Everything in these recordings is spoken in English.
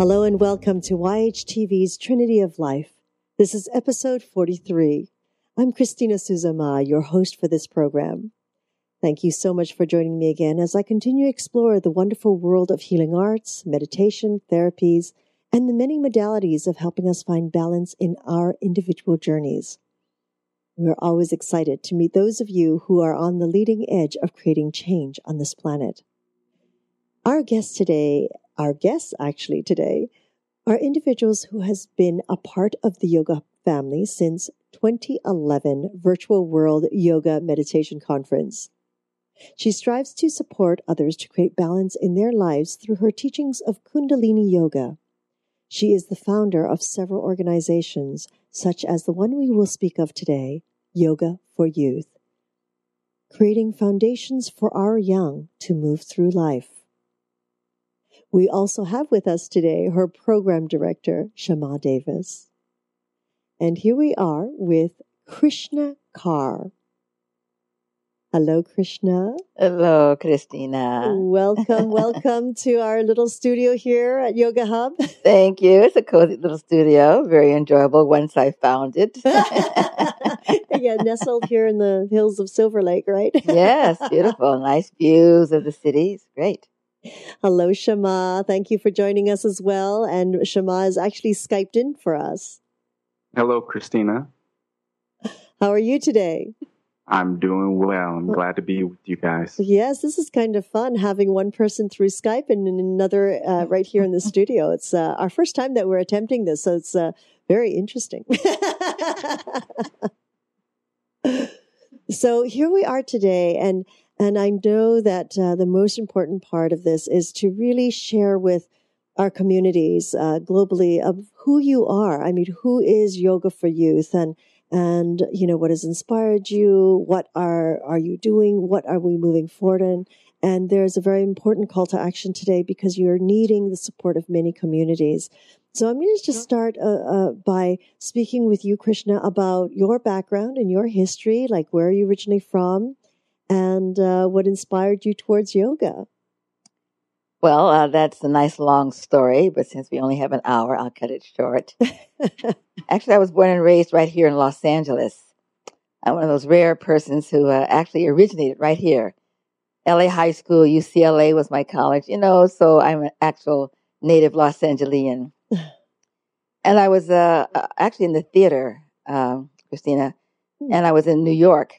Hello and welcome to YHTV's Trinity of Life. This is episode 43. I'm Christina Sousa Ma, your host for this program. Thank you so much for joining me again as I continue to explore the wonderful world of healing arts, meditation, therapies, and the many modalities of helping us find balance in our individual journeys. We're always excited to meet those of you who are on the leading edge of creating change on this planet. Our guests today are individuals who has been a part of the yoga family since 2011 Virtual World Yoga Meditation Conference. She strives to support others to create balance in their lives through her teachings of Kundalini Yoga. She is the founder of several organizations, such as the one we will speak of today, Yoga for Youth, creating foundations for our young to move through life. We also have with us today her program director, Shama Davis. And here we are with Krishna Carr. Hello, Krishna. Hello, Christina. Welcome to our little studio here at Yoga Hub. Thank you. It's a cozy little studio, very enjoyable once I found it. Yeah, nestled here in the hills of Silver Lake, right? Yes, beautiful. Nice views of the city. It's great. Hello, Shama. Thank you for joining us as well. And Shama is actually Skyped in for us. Hello, Christina. How are you today? I'm doing well. I'm glad to be with you guys. Yes, this is kind of fun, having one person through Skype and another right here in the studio. It's our first time that we're attempting this, so it's very interesting. So here we are today, and I know that the most important part of this is to really share with our communities globally of who you are. I mean, who is Yoga for Youth, and you know, what has inspired you? What are you doing? What are we moving forward in? And there's a very important call to action today because you're needing the support of many communities. So I'm going to just start by speaking with you, Krishna, about your background and your history. Like, where are you originally from? And what inspired you towards yoga? Well, that's a nice long story, but since we only have an hour, I'll cut it short. Actually, I was born and raised right here in Los Angeles. I'm one of those rare persons who actually originated right here. LA High School, UCLA was my college, so I'm an actual native Los Angelian. And I was actually in the theater, Christina, and I was in New York.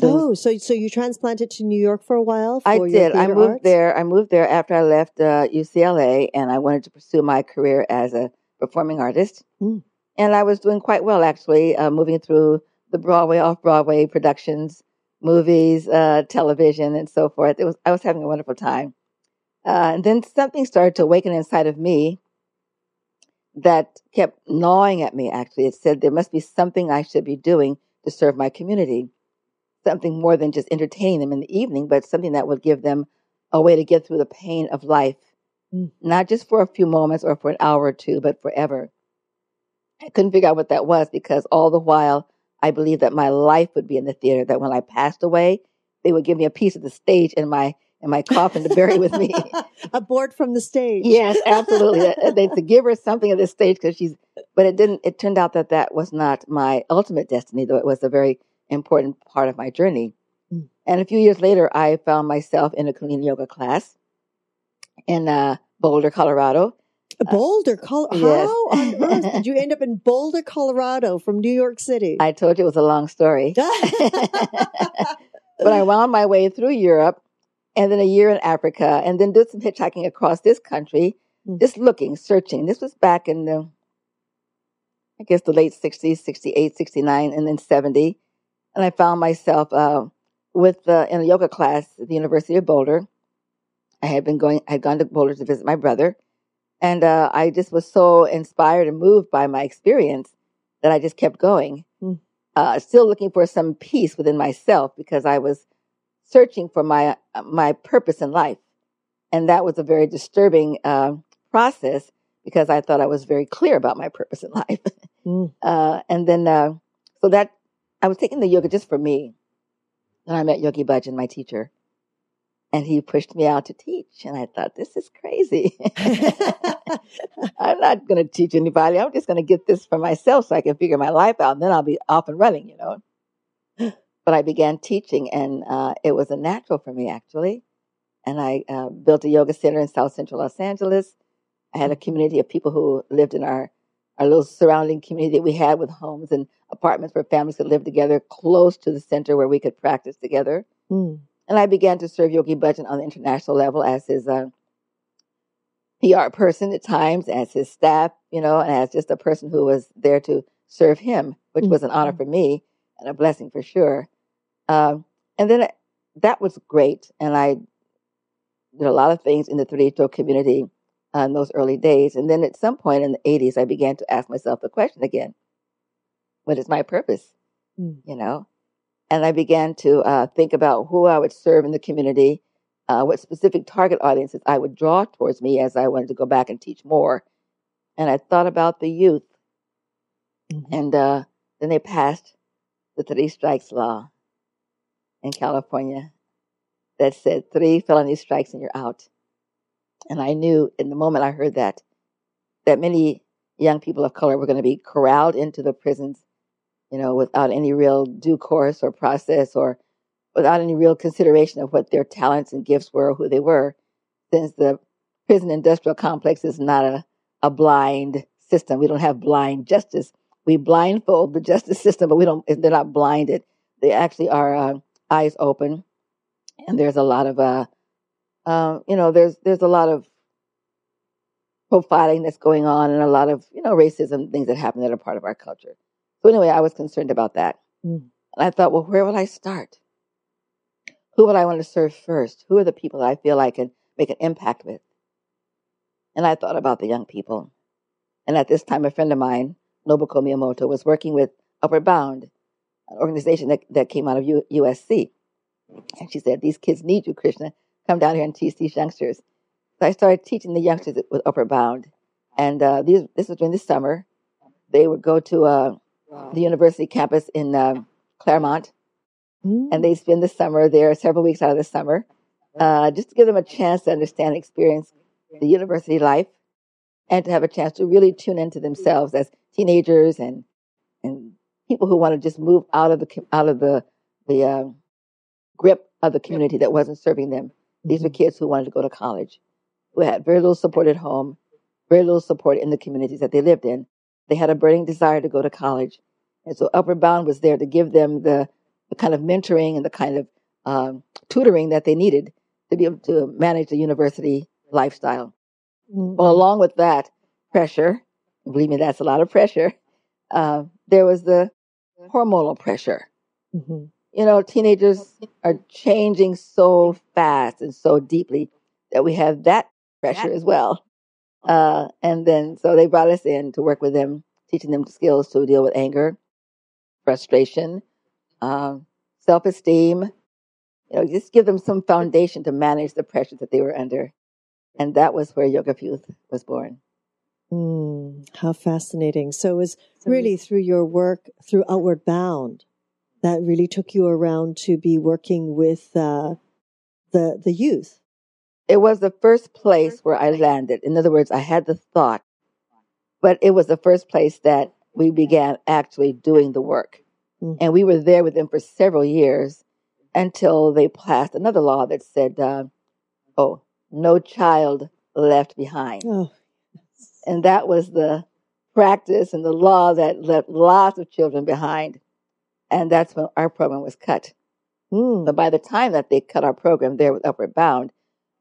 So you transplanted to New York for a while? I did. I moved there after I left UCLA, and I wanted to pursue my career as a performing artist. And I was doing quite well, actually, moving through the Broadway, off-Broadway productions, movies, television, and so forth. I was having a wonderful time. And then something started to awaken inside of me that kept gnawing at me, actually. It said there must be something I should be doing to serve my community. Something more than just entertaining them in the evening, but something that would give them a way to get through the pain of life, not just for a few moments or for an hour or two, but forever. I couldn't figure out what that was because all the while I believed that my life would be in the theater, that when I passed away, they would give me a piece of the stage in my coffin to bury with me. Abort from the stage. Yes, absolutely. They to give her something of the stage but it didn't. It turned out that was not my ultimate destiny, though it was a very important part of my journey. And a few years later, I found myself in a Kundalini Yoga class in Boulder, Colorado. Boulder, Colorado? Yes. How on earth did you end up in Boulder, Colorado from New York City? I told you it was a long story. But I wound my way through Europe and then a year in Africa and then did some hitchhiking across this country, just looking, searching. This was back in the late 60s, 68, 69, and then 70. And I found myself in a yoga class at the University of Boulder. I had gone to Boulder to visit my brother. And I just was so inspired and moved by my experience that I just kept going, still looking for some peace within myself because I was searching for my purpose in life. And that was a very disturbing process because I thought I was very clear about my purpose in life. And then I was taking the yoga just for me. And I met Yogi Bhajan, my teacher. And he pushed me out to teach. And I thought, this is crazy. I'm not going to teach anybody. I'm just going to get this for myself so I can figure my life out. And then I'll be off and running, you know. But I began teaching, and it was a natural for me, actually. And I built a yoga center in South Central Los Angeles. I had a community of people who lived in our little surrounding community that we had, with homes and apartments where families could live together close to the center where we could practice together. Mm. And I began to serve Yogi Bhajan on the international level as his PR person at times, as his staff, you know, and as just a person who was there to serve him, which was an honor for me and a blessing for sure. And then that was great. And I did a lot of things in the Toronto community in those early days. And then at some point in the 80s, I began to ask myself the question again, what is my purpose, you know? And I began to think about who I would serve in the community, what specific target audiences I would draw towards me as I wanted to go back and teach more. And I thought about the youth. Mm-hmm. And then they passed the 3 strikes law in California that said 3 felony strikes and you're out. And I knew in the moment I heard that, that many young people of color were going to be corralled into the prisons, you know, without any real due course or process, or without any real consideration of what their talents and gifts were, or who they were, since the prison industrial complex is not a blind system. We don't have blind justice. We blindfold the justice system, but we don't. They're not blinded. They actually are eyes open, and there's a lot of there's a lot of profiling that's going on, and a lot of, you know, racism, things that happen that are part of our culture. So anyway, I was concerned about that. Mm. And I thought, well, where will I start? Who would I want to serve first? Who are the people that I feel I can make an impact with? And I thought about the young people. And at this time, a friend of mine, Nobuko Miyamoto, was working with Upward Bound, an organization that came out of USC. And she said, these kids need you, Krishna. Come down here and teach these youngsters. So I started teaching the youngsters with Upward Bound. And this was during the summer. They would go to the university campus in Claremont. Mm. And they spend the summer there, several weeks out of the summer, just to give them a chance to understand and experience the university life, and to have a chance to really tune into themselves as teenagers and people who want to just move out of the grip of the community that wasn't serving them. These were kids who wanted to go to college, who had very little support at home, very little support in the communities that they lived in. They had a burning desire to go to college. And so Upward Bound was there to give them the kind of mentoring and the kind of tutoring that they needed to be able to manage the university lifestyle. Mm-hmm. Well, along with that pressure, believe me, that's a lot of pressure, there was the hormonal pressure. Mm-hmm. You know, teenagers are changing so fast and so deeply that we have that pressure as well. And then, so they brought us in to work with them, teaching them skills to deal with anger, frustration, self-esteem, you know, just give them some foundation to manage the pressure that they were under. And that was where Yoga for Youth was born. How fascinating. So it was really through your work, through Outward Bound, that really took you around to be working with the youth. It was the first place where I landed. In other words, I had the thought, but it was the first place that we began actually doing the work. Mm-hmm. And we were there with them for several years until they passed another law that said, no child left behind. Oh. And that was the practice and the law that left lots of children behind. And that's when our program was cut. Mm. But by the time that they cut our program there with Upward Bound,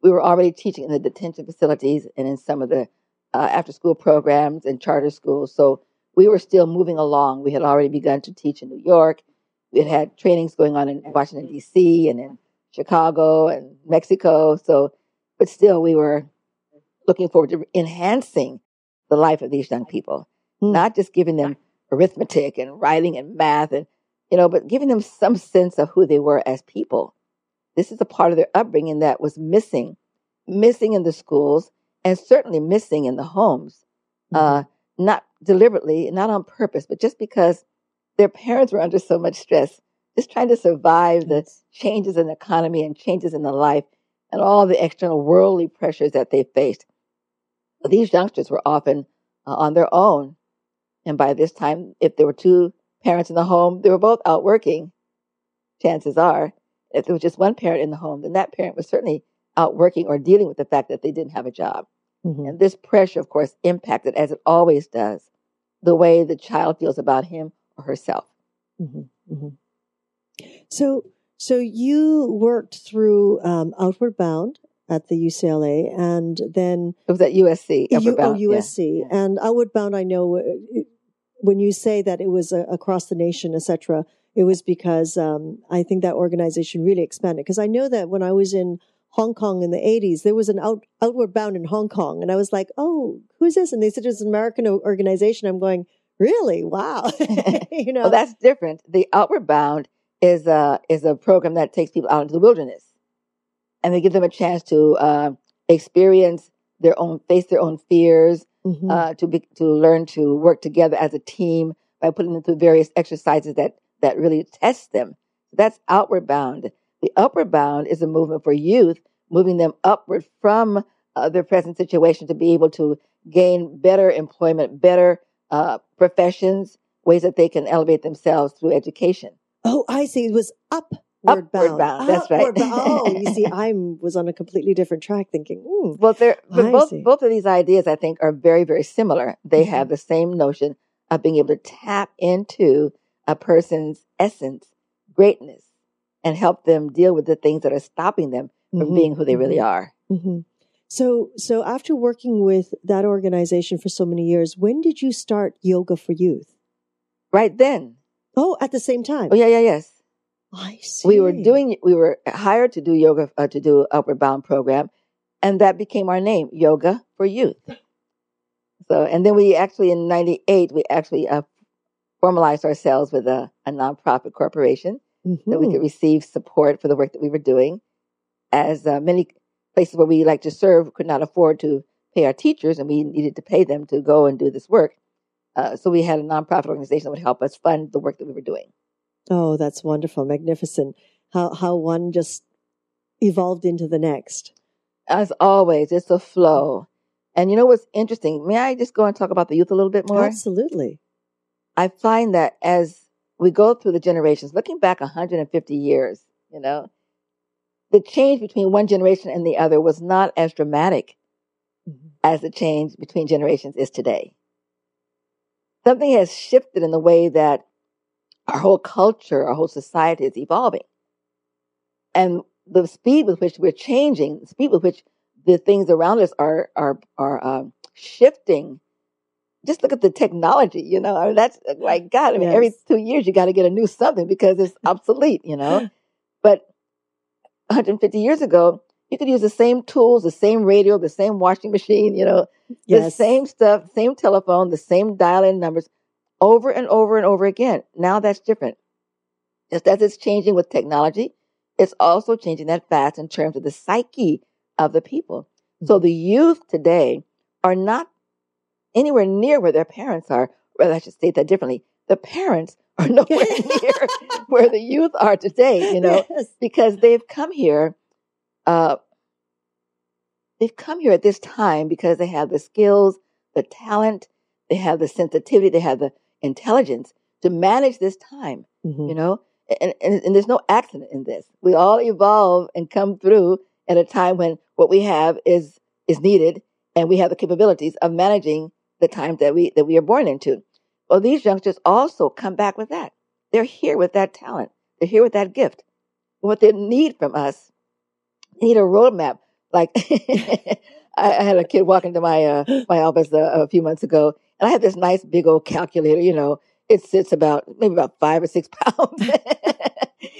we were already teaching in the detention facilities and in some of the after-school programs and charter schools. So we were still moving along. We had already begun to teach in New York. We had had trainings going on in Washington, D.C. and in Chicago and Mexico. So, but still, we were looking forward to enhancing the life of these young people, not just giving them arithmetic and writing and math and, you know, but giving them some sense of who they were as people. This is a part of their upbringing that was missing in the schools, and certainly missing in the homes, not deliberately, not on purpose, but just because their parents were under so much stress, just trying to survive the changes in the economy and changes in the life. and all the external worldly pressures that they faced. But these youngsters were often on their own. And by this time, if there were two parents in the home, they were both out working. Chances are, if there was just one parent in the home, then that parent was certainly out working or dealing with the fact that they didn't have a job. Mm-hmm. And this pressure, of course, impacted, as it always does, the way the child feels about him or herself. Mm-hmm. Mm-hmm. So you worked through Outward Bound at the UCLA, and then it was at USC. USC, yeah. And Outward Bound. I know when you say that it was across the nation, etc. It was because I think that organization really expanded. Because I know that when I was in Hong Kong in the 80s, there was an Outward Bound in Hong Kong. And I was like, oh, who's this? And they said, it's an American organization. I'm going, really? Wow. You know, well, that's different. The Outward Bound is a program that takes people out into the wilderness. And they give them a chance to experience their own, face their own fears, mm-hmm. to learn to work together as a team by putting them through various exercises that really test them. That's Outward Bound. The Upward Bound is a movement for youth, moving them upward from their present situation to be able to gain better employment, better professions, ways that they can elevate themselves through education. Oh, I see. It was Upward Bound. That's right. Oh, you see, I was on a completely different track thinking, Well, both of these ideas, I think, are very, very similar. They have the same notion of being able to tap into a person's essence, greatness, and help them deal with the things that are stopping them from mm-hmm. being who they really are. Mm-hmm. So after working with that organization for so many years, when did you start Yoga for Youth? Right then. Oh, at the same time? Oh, yeah, yes. I see. We were hired to do yoga, to do Upward Bound program, and that became our name, Yoga for Youth. So, and then we actually, in 98, we actually formalized ourselves with a nonprofit corporation. Mm-hmm. That we could receive support for the work that we were doing, as many places where we like to serve could not afford to pay our teachers, and we needed to pay them to go and do this work. So we had a nonprofit organization that would help us fund the work that we were doing. Oh, that's wonderful, magnificent! How one just evolved into the next. As always, it's a flow. And you know what's interesting? May I just go and talk about the youth a little bit more? Absolutely. I find that as we go through the generations, looking back 150 years, you know, the change between one generation and the other was not as dramatic mm-hmm. as the change between generations is today. Something has shifted in the way that our whole culture, our whole society is evolving. And the speed with which we're changing, the speed with which the things around us are shifting. Just look at the technology, you know, I mean, that's like, God, I mean, yes. Every 2 years you got to get a new something because it's obsolete, you know, but 150 years ago, you could use the same tools, the same radio, the same washing machine, you know, yes. The same stuff, same telephone, the same dial-in numbers over and over and over again. Now that's different. Just as it's changing with technology, it's also changing that fast in terms of the psyche of the people. So the youth today are not anywhere near where their parents are. Well, I should state that differently. The parents are nowhere near where the youth are today, you know, yes. Because they've come here at this time because they have the skills, the talent, they have the sensitivity, they have the intelligence to manage this time, mm-hmm. you know, and there's no accident in this. We all evolve and come through at a time when what we have is needed, and we have the capabilities of managing the time that we are born into. Well, these youngsters also come back with that. They're here with that talent. They're here with that gift. What they need from us, they need a roadmap. Like I had a kid walk into my office a few months ago, and I had this nice big old calculator. You know, it sits about 5 or 6 pounds.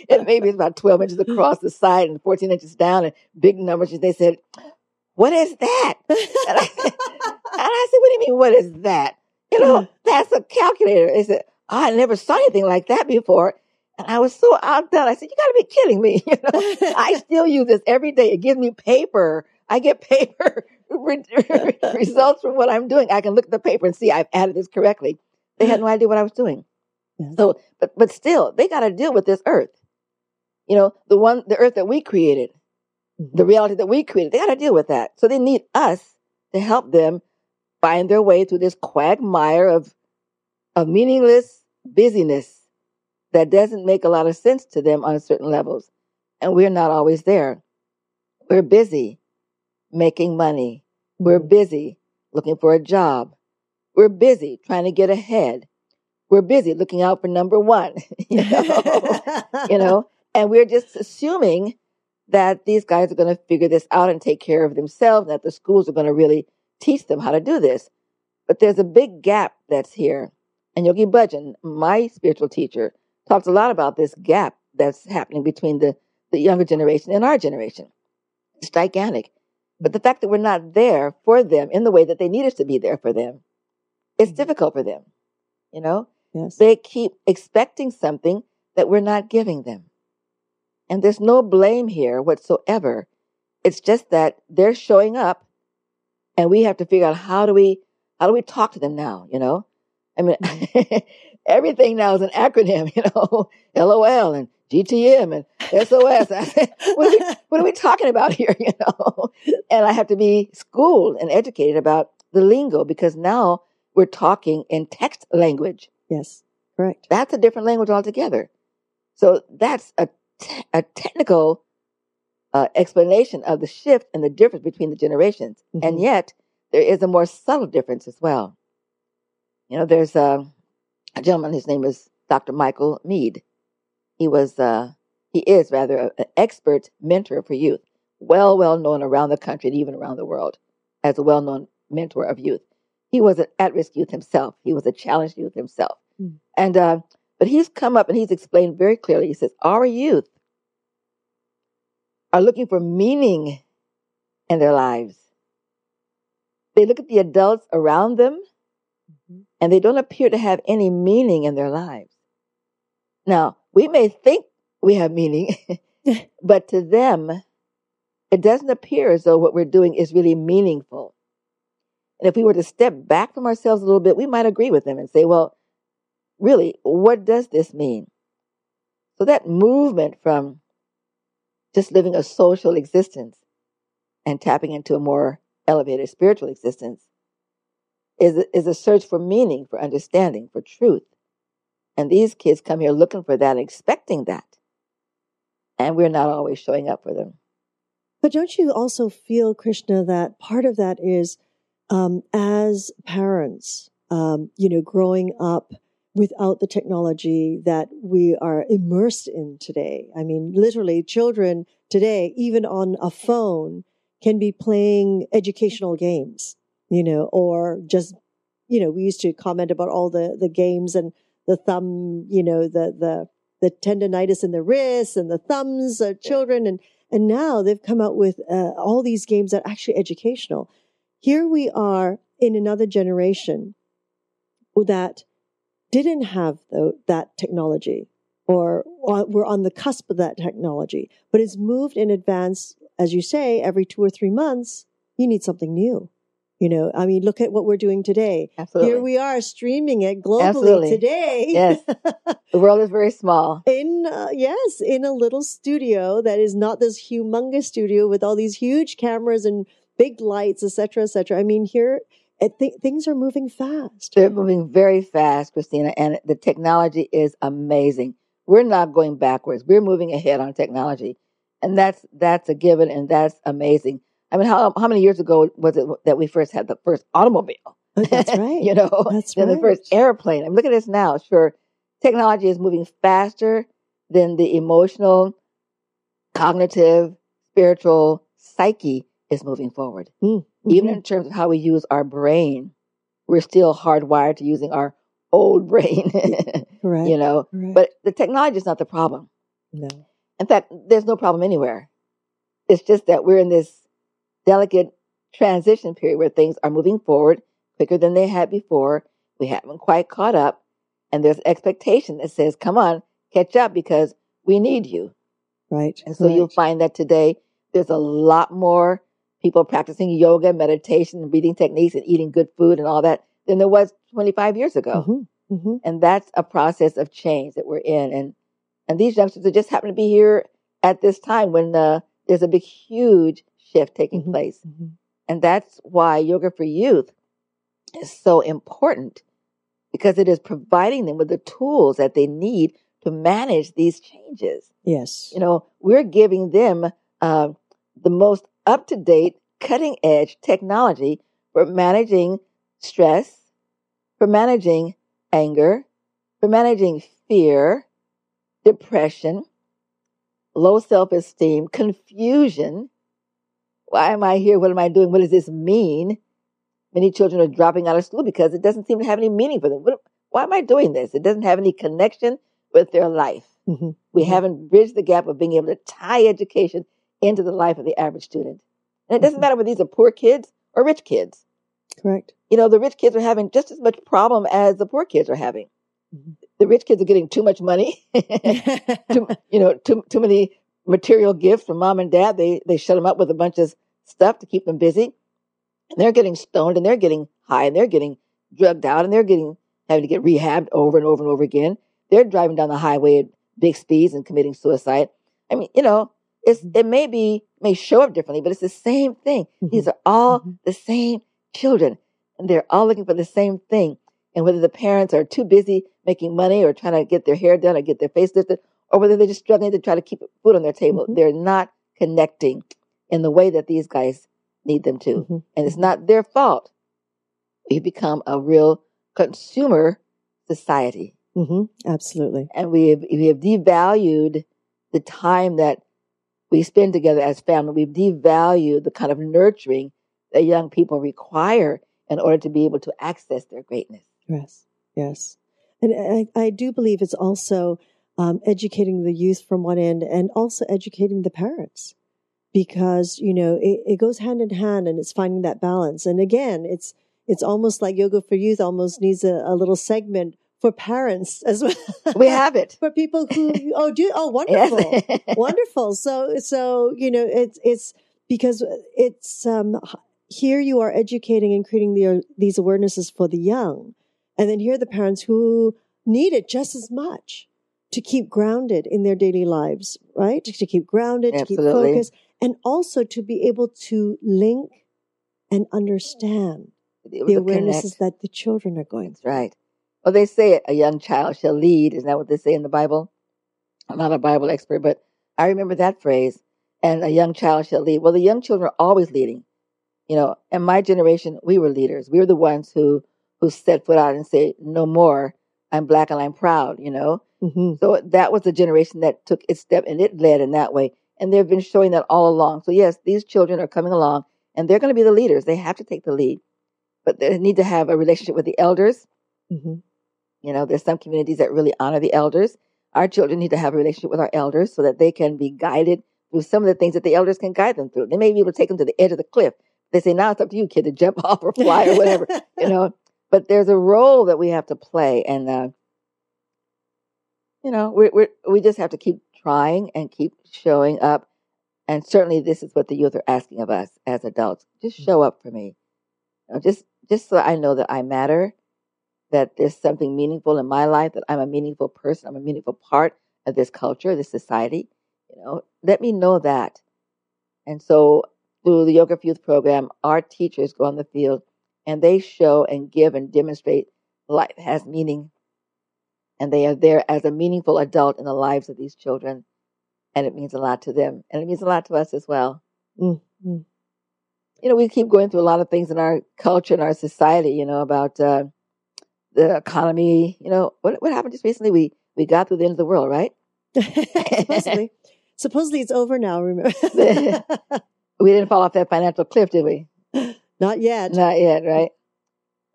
It maybe it's about 12 inches across the side and 14 inches down, and big numbers. And they said, "What is that?" And I said, "What do you mean, what is that? You know, that's a calculator." They said, "I never saw anything like that before." And I was so outdone. I said, "You got to be kidding me. You know, I still use this every day. It gives me paper. I get paper results from what I'm doing. I can look at the paper and see I've added this correctly." They had no idea what I was doing. So, but still, they got to deal with this earth. You know, the earth that we created. the reality that we created. They got to deal with that. So they need us to help them find their way through this quagmire of meaningless busyness that doesn't make a lot of sense to them on certain levels. And we're not always there. We're busy making money. We're busy looking for a job. We're busy trying to get ahead. We're busy looking out for number one, and we're just assuming that these guys are going to figure this out and take care of themselves, that the schools are going to really teach them how to do this. But there's a big gap that's here. And Yogi Bhajan, my spiritual teacher, talks a lot about this gap that's happening between the younger generation and our generation. It's gigantic. But the fact that we're not there for them in the way that they need us to be there for them, it's difficult for them, Yes. They keep expecting something that we're not giving them. And there's no blame here whatsoever. It's just that they're showing up and we have to figure out how do we talk to them now, I mean, everything now is an acronym, LOL and GTM and SOS. What are we talking about here, And I have to be schooled and educated about the lingo because now we're talking in text language. Yes, correct. That's a different language altogether. So that's a technical explanation of the shift and the difference between the generations. Mm-hmm. And yet there is a more subtle difference as well. There's a gentleman, his name is Dr. Michael Mead. He is an expert mentor for youth, well known around the country and even around the world as a well-known mentor of youth. He was an at-risk youth himself. He was a challenged youth himself. Mm. And but he's come up and he's explained very clearly. He says, our youth are looking for meaning in their lives. They look at the adults around them, mm-hmm. and they don't appear to have any meaning in their lives. Now, we may think we have meaning, but to them, it doesn't appear as though what we're doing is really meaningful. And if we were to step back from ourselves a little bit, we might agree with them and say, well, really, what does this mean? So that movement from just living a social existence and tapping into a more elevated spiritual existence is a search for meaning, for understanding, for truth. And these kids come here looking for that and expecting that. And we're not always showing up for them. But don't you also feel, Krishna, that part of that is as parents, growing up without the technology that we are immersed in today. I mean, literally, children today, even on a phone, can be playing educational games, or just, we used to comment about all the games and the thumb, the tendonitis in the wrists and the thumbs of children. And now they've come out with all these games that are actually educational. Here we are in another generation that didn't have that technology or were on the cusp of that technology, but it's moved in advance, as you say, every 2 or 3 months, you need something new. Look at what we're doing today. Absolutely. Here we are streaming it globally today. Yes. The world is very small. In a little studio that is not this humongous studio with all these huge cameras and big lights, et cetera, et cetera. I mean, here, things are moving fast. They're moving very fast, Christina, and the technology is amazing. We're not going backwards. We're moving ahead on technology, and that's a given, and that's amazing. I mean, how many years ago was it that we first had the first automobile? Oh, that's right. That's then right. The first airplane. I mean, look at this now. Sure, technology is moving faster than the emotional, cognitive, spiritual psyche is moving forward. Mm-hmm. Even in terms of how we use our brain, we're still hardwired to using our old brain, right. Right. But the technology is not the problem. No. In fact, there's no problem anywhere. It's just that we're in this delicate transition period where things are moving forward quicker than they had before. We haven't quite caught up. And there's expectation that says, come on, catch up because we need you. Right. And so you'll find that today there's a lot more people practicing yoga, meditation, breathing techniques, and eating good food and all that than there was 25 years ago. Mm-hmm. Mm-hmm. And that's a process of change that we're in. And these youngsters that just happen to be here at this time when there's a big, huge shift taking place. Mm-hmm. And that's why Yoga for Youth is so important, because it is providing them with the tools that they need to manage these changes. Yes. You know, we're giving them the most up-to-date, cutting-edge technology for managing stress, for managing anger, for managing fear, depression, low self-esteem, confusion. Why am I here? What am I doing? What does this mean? Many children are dropping out of school because it doesn't seem to have any meaning for them. Why am I doing this? It doesn't have any connection with their life. Mm-hmm. We haven't bridged the gap of being able to tie education into the life of the average student. And it doesn't matter whether these are poor kids or rich kids. Correct. You know, the rich kids are having just as much problem as the poor kids are having. Mm-hmm. The rich kids are getting too much money, too many material gifts from mom and dad. They shut them up with a bunch of stuff to keep them busy. And they're getting stoned, and they're getting high, and they're getting drugged out, and they're having to get rehabbed over and over and over again. They're driving down the highway at big speeds and committing suicide. I mean, you know, it may show up differently, but it's the same thing. Mm-hmm. These are all the same children, and they're all looking for the same thing. And whether the parents are too busy making money or trying to get their hair done or get their face lifted, or whether they're just struggling to try to keep food on their table, mm-hmm. they're not connecting in the way that these guys need them to. Mm-hmm. And it's not their fault. We've become a real consumer society. Mm-hmm. Absolutely. And we have devalued the time that we spend together as family. We've devalued the kind of nurturing that young people require in order to be able to access their greatness. Yes, yes. And I do believe it's also educating the youth from one end and also educating the parents, because, you know, it goes hand in hand, and it's finding that balance. And again, it's almost like Yoga for Youth almost needs a little segment for parents as well. We have it. For people who, wonderful, yes. Wonderful. So, you know, it's because it's, here you are educating and creating these awarenesses for the young. And then here are the parents who need it just as much to keep grounded in their daily lives, right? To keep grounded, absolutely. To keep focused, and also to be able to link and understand the awarenesses that the children are going through. Right. Well, they say a young child shall lead. Isn't that what they say in the Bible? I'm not a Bible expert, but I remember that phrase. And a young child shall lead. Well, the young children are always leading. You know, in my generation, we were leaders. We were the ones who set foot out and say, no more, I'm black and I'm proud, you know. Mm-hmm. So that was the generation that took its step, and it led in that way. And they've been showing that all along. So yes, these children are coming along, and they're going to be the leaders. They have to take the lead. But they need to have a relationship with the elders. Mm-hmm. You know, there's some communities that really honor the elders. Our children need to have a relationship with our elders so that they can be guided through some of the things that the elders can guide them through. They may be able to take them to the edge of the cliff. They say, now it's up to you, kid, to jump off or fly or whatever, you know. But there's a role that we have to play. And, you know, we just have to keep trying and keep showing up. And certainly this is what the youth are asking of us as adults. Just show up for me. You know, just so I know that I matter, that there's something meaningful in my life, that I'm a meaningful person, I'm a meaningful part of this culture, this society. You know, let me know that. And so through the Yoga for Youth program, our teachers go on the field and they show and give and demonstrate life has meaning. And they are there as a meaningful adult in the lives of these children. And it means a lot to them. And it means a lot to us as well. Mm-hmm. You know, we keep going through a lot of things in our culture and our society, you know, about the economy. You know, what happened just recently? We got through the end of the world, right? Supposedly it's over now, remember? We didn't fall off that financial cliff, did we? Not yet. Not yet, right?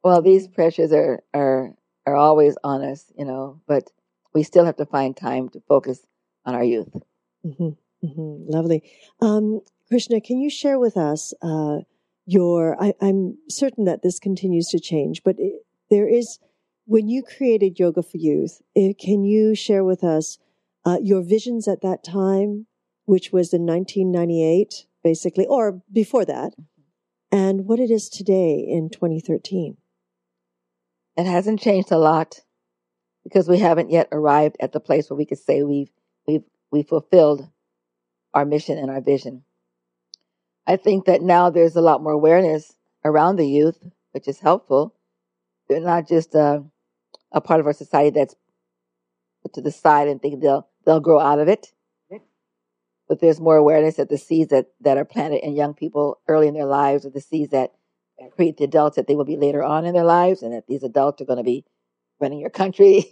Well, these pressures are always on us, you know, but we still have to find time to focus on our youth. Mm-hmm. Mm-hmm. Lovely. Krishna, can you share with us I'm certain that this continues to change, but when you created Yoga for Youth, can you share with us your visions at that time, which was in 1998? Basically, or before that, and what it is today in 2013. It hasn't changed a lot because we haven't yet arrived at the place where we could say we've fulfilled our mission and our vision. I think that now there's a lot more awareness around the youth, which is helpful. They're not just a part of our society that's put to the side and think they'll grow out of it. But there's more awareness at the seeds that are planted in young people early in their lives, or the seeds that create the adults that they will be later on in their lives, and that these adults are going to be running your country,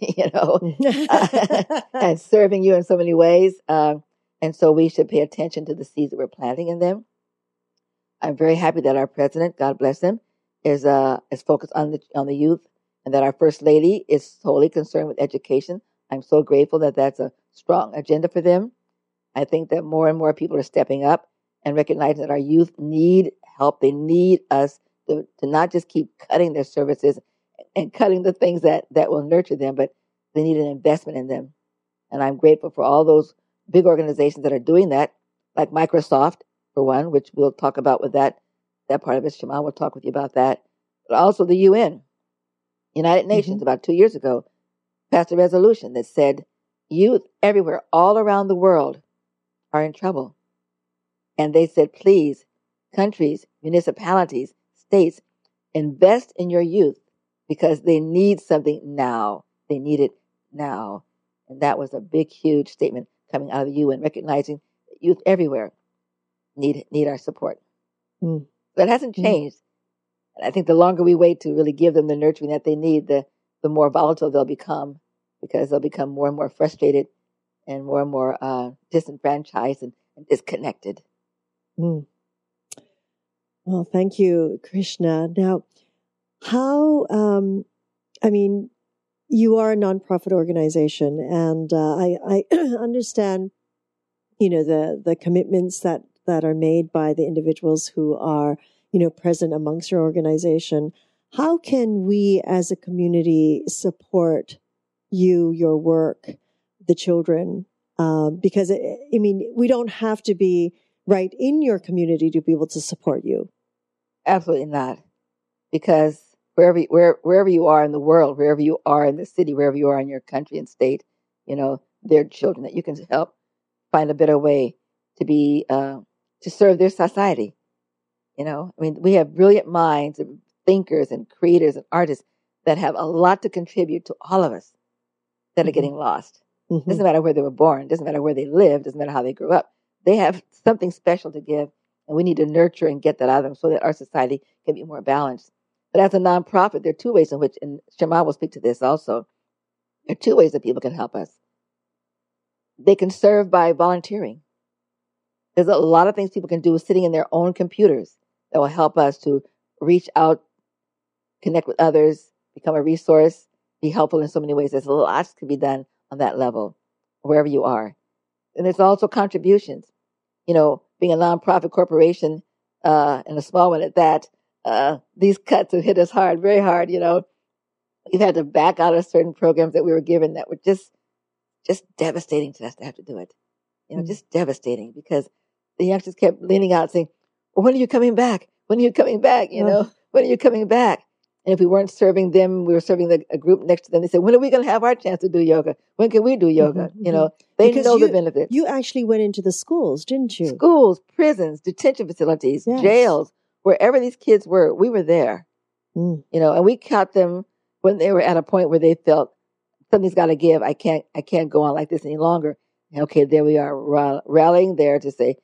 and serving you in so many ways. And so we should pay attention to the seeds that we're planting in them. I'm very happy that our president, God bless him, is focused on the youth, and that our first lady is solely concerned with education. I'm so grateful that that's a strong agenda for them. I think that more and more people are stepping up and recognizing that our youth need help. They need us to not just keep cutting their services and cutting the things that will nurture them, but they need an investment in them. And I'm grateful for all those big organizations that are doing that, like Microsoft, for one, which we'll talk about with that part of it. Shama will talk with you about that. But also the UN, United Nations, about 2 years ago, passed a resolution that said youth everywhere, all around the world, are in trouble. And they said, please, countries, municipalities, states, invest in your youth, because they need something now. They need it now. And that was a big, huge statement coming out of the UN, recognizing that youth everywhere need our support. That hasn't changed. And I think the longer we wait to really give them the nurturing that they need, the more volatile they'll become, because they'll become more and more frustrated and more disenfranchised and disconnected. Well, thank you, Krishna. Now, how, you are a nonprofit organization, and I understand, the commitments that are made by the individuals who are, present amongst your organization. How can we as a community support you, your work, the children? Because, we don't have to be right in your community to be able to support you. Absolutely not. Because wherever you are in the world, wherever you are in the city, wherever you are in your country and state, they're children that you can help find a better way to be, to serve their society. We have brilliant minds and thinkers and creators and artists that have a lot to contribute to all of us that are getting lost. Doesn't matter where they were born, doesn't matter where they lived, doesn't matter how they grew up. They have something special to give, and we need to nurture and get that out of them so that our society can be more balanced. But as a nonprofit, there are two ways in which, and Shama will speak to this also, there are two ways that people can help us. They can serve by volunteering. There's a lot of things people can do sitting in their own computers that will help us to reach out, connect with others, become a resource, be helpful in so many ways. There's lots that can be done on that level, wherever you are. And there's also contributions. Being a nonprofit corporation, and a small one at that, these cuts have hit us hard, very hard. We've had to back out of certain programs that we were given that were just devastating to us to have to do it. Just devastating, because the youngsters kept leaning out saying, well, when are you coming back? When are you coming back? When are you coming back? And if we weren't serving them, we were serving a group next to them. They said, when are we going to have our chance to do yoga? When can we do yoga? They because know the benefits. You actually went into the schools, didn't you? Schools, prisons, detention facilities, jails, wherever these kids were, we were there. And we caught them when they were at a point where they felt something's got to give. I can't go on like this any longer. And okay, there we are rallying there to say,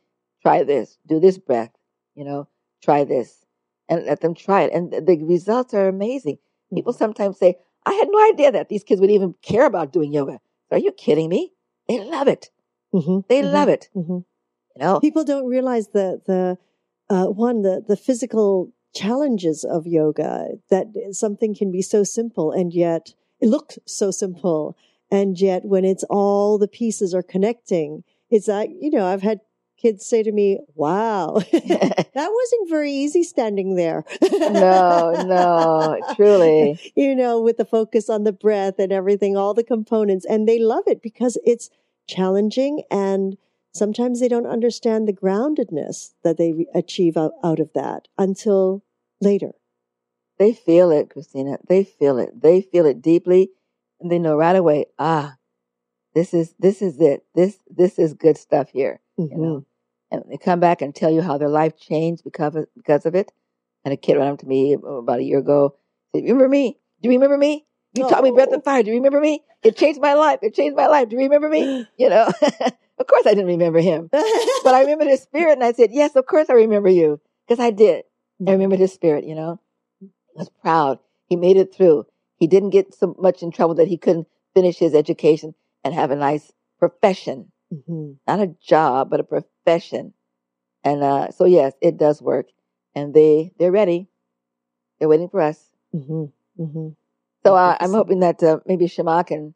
try this, do this breath, try this. And let them try it. And the results are amazing. People sometimes say, I had no idea that these kids would even care about doing yoga. Are you kidding me? They love it. They love it. People don't realize the physical challenges of yoga, that something can be so simple and yet it looks so simple. And yet when it's all the pieces are connecting, it's like, I've had kids say to me, wow, that wasn't very easy standing there. No, truly. With the focus on the breath and everything, all the components. And they love it because it's challenging. And sometimes they don't understand the groundedness that they achieve out of that until later. They feel it, Christina. They feel it. They feel it deeply. And they know right away, this is it. This is good stuff here. and they come back and tell you how their life changed because of it. And a kid ran up to me about a year ago. Said, "Remember me? Do you remember me? You taught me breath and fire. Do you remember me? It changed my life. It changed my life. Do you remember me?" You know, of course I didn't remember him, but I remembered his spirit. And I said, "Yes, of course I remember you," because I did. I remembered his spirit. You know, I was proud. He made it through. He didn't get so much in trouble that he couldn't finish his education and have a nice profession. Mm-hmm. Not a job, but a profession. And so, yes, it does work. And they're ready. They're waiting for us. Mm-hmm. Mm-hmm. So I'm hoping that maybe Shama can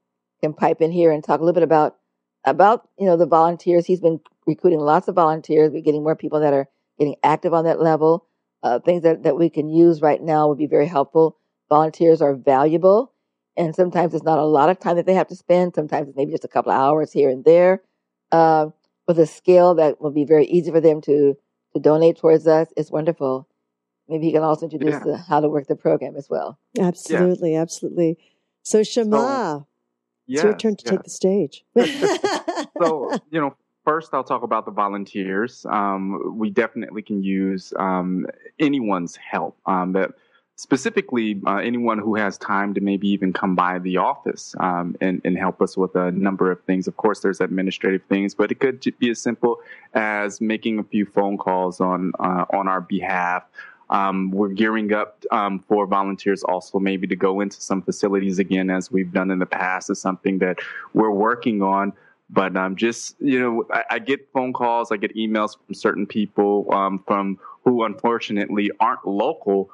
pipe in here and talk a little bit about the volunteers. He's been recruiting lots of volunteers. We're getting more people that are getting active on that level. Things that we can use right now would be very helpful. Volunteers are valuable. And sometimes it's not a lot of time that they have to spend. Sometimes it's maybe just a couple of hours here and there. With a skill that will be very easy for them to donate towards us. It's wonderful. Maybe you can also introduce how to work the program as well. Absolutely, absolutely. So Shama, it's your turn to take the stage. So, first I'll talk about the volunteers. We definitely can use anyone's help. Specifically, anyone who has time to maybe even come by the office and help us with a number of things. Of course, there's administrative things, but it could be as simple as making a few phone calls on our behalf. We're gearing up for volunteers also maybe to go into some facilities again, as we've done in the past, is something that we're working on. But I get phone calls, I get emails from certain people from who unfortunately aren't local.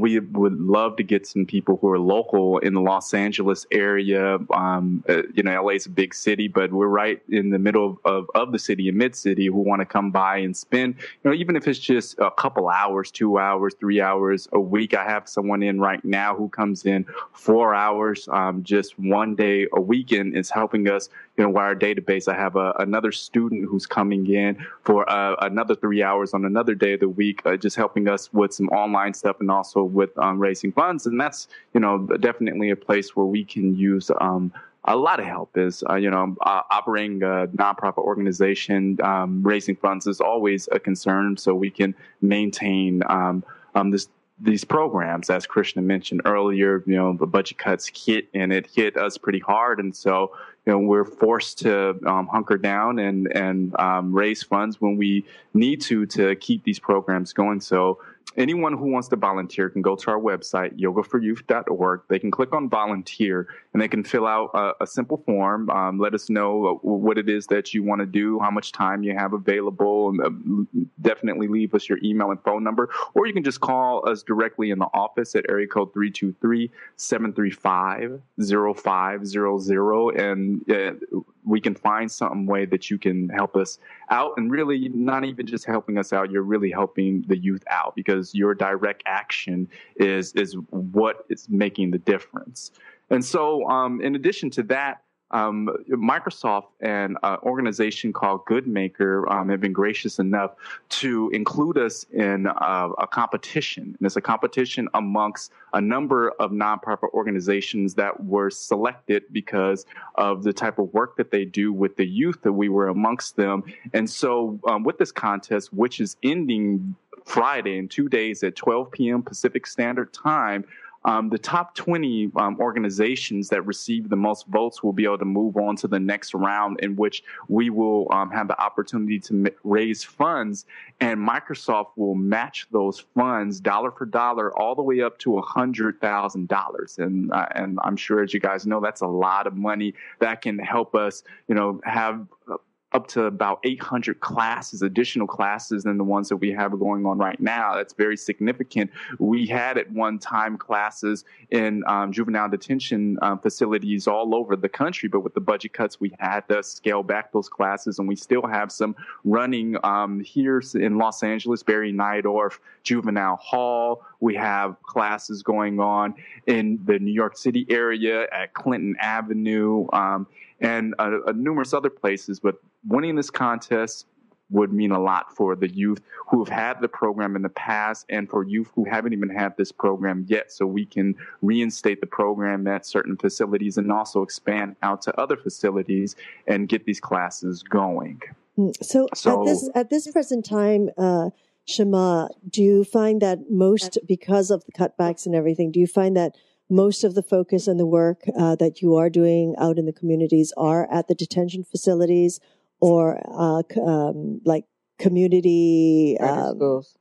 We would love to get some people who are local in the Los Angeles area. LA's a big city, but we're right in the middle of the city and mid-city who want to come by and spend, even if it's just a couple hours, 2 hours, 3 hours a week. I have someone in right now who comes in 4 hours, just one day a week, and is helping us, with our database. I have another student who's coming in for another 3 hours on another day of the week, just helping us with some online stuff and also with raising funds. And that's, definitely a place where we can use a lot of help is, operating a nonprofit organization. Raising funds is always a concern, so we can maintain these programs. As Krishna mentioned earlier, the budget cuts hit, and it hit us pretty hard. And so, we're forced to hunker down and raise funds when we need to keep these programs going. So anyone who wants to volunteer can go to our website, yogaforyouth.org. They can click on volunteer, and they can fill out a simple form. Let us know what it is that you want to do, how much time you have available, and definitely leave us your email and phone number. Or you can just call us directly in the office at area code 323-735-0500, and we can find some way that you can help us out. And really, not even just helping us out, you're really helping the youth out, because your direct action is what is making the difference. And so in addition to that, Microsoft and an organization called Goodmaker have been gracious enough to include us in a competition. And it's a competition amongst a number of nonprofit organizations that were selected because of the type of work that they do with the youth, that we were amongst them. And so with this contest, which is ending Friday in 2 days at 12 p.m. Pacific Standard Time, the top 20 organizations that receive the most votes will be able to move on to the next round, in which we will have the opportunity to raise funds, and Microsoft will match those funds dollar for dollar all the way up to $100,000. And I'm sure, as you guys know, that's a lot of money that can help us, have up to about 800 classes, additional classes than the ones that we have going on right now. That's very significant. We had at one time classes in juvenile detention facilities all over the country, but with the budget cuts, we had to scale back those classes, and we still have some running here in Los Angeles, Barry Nidorf Juvenile Hall. We have classes going on in the New York City area at Clinton Avenue, and numerous other places. But winning this contest would mean a lot for the youth who have had the program in the past, and for youth who haven't even had this program yet, so we can reinstate the program at certain facilities and also expand out to other facilities and get these classes going. So at this present time, Shama, do you find that most, because of the cutbacks and everything, do you find that most of the focus and the work that you are doing out in the communities are at the detention facilities or like community areas,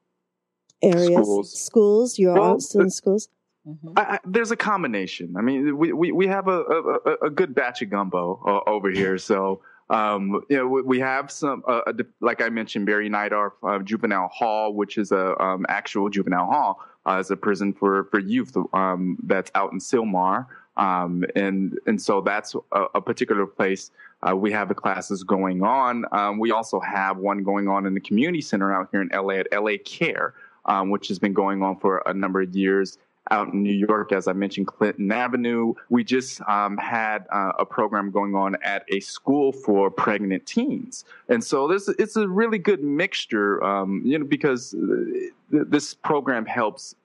schools? You're also in schools? Mm-hmm. I there's a combination. I mean, we have a good batch of gumbo over here. So, you know, we have some, like I mentioned, Barry Nidorf Juvenile Hall, which is a actual juvenile hall, is a prison for youth that's out in Sylmar. And so that's a particular place. We have the classes going on. We also have one going on in the community center out here in LA at LA Care, which has been going on for a number of years. Out in New York, as I mentioned, Clinton Avenue. We just had a program going on at a school for pregnant teens. And so it's a really good mixture, you know, because this program helps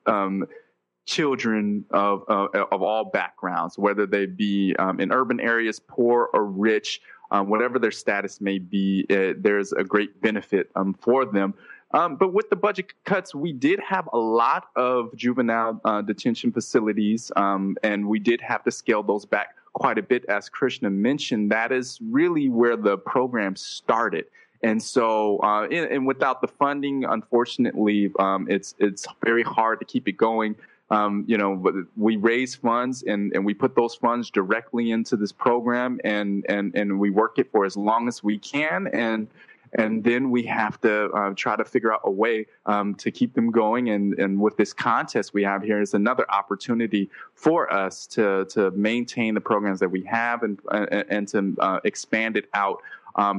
children of all backgrounds, whether they be in urban areas, poor or rich, whatever their status may be, there's a great benefit for them. But with the budget cuts, we did have a lot of juvenile detention facilities, and we did have to scale those back quite a bit. As Krishna mentioned, that is really where the program started. And so, and without the funding, unfortunately, it's very hard to keep it going. You know, we raise funds and we put those funds directly into this program, and we work it for as long as we can. And then we have to try to figure out a way to keep them going. And with this contest we have here is another opportunity for us to maintain the programs that we have and to expand it out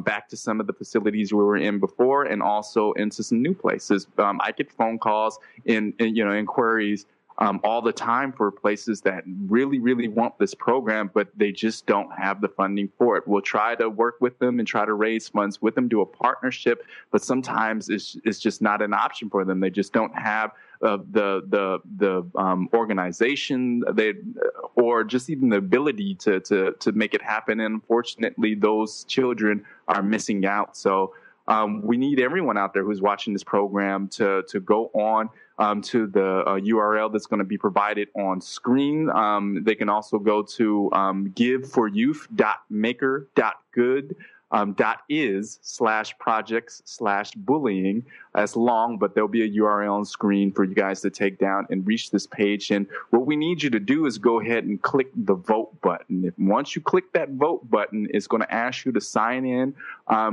back to some of the facilities we were in before and also into some new places. I get phone calls and you know, inquiries all the time for places that really, really want this program, but they just don't have the funding for it. We'll try to work with them and try to raise funds with them, do a partnership, but sometimes it's just not an option for them. They just don't have the organization, they or just even the ability to make it happen. And unfortunately, those children are missing out. So we need everyone out there who's watching this program to go on to the URL that's going to be provided on screen. They can also go to giveforyouth.maker.good.is/projects/bullying. That's long, but there'll be a URL on screen for you guys to take down and reach this page. And what we need you to do is go ahead and click the vote button. If once you click that vote button, it's going to ask you to sign in,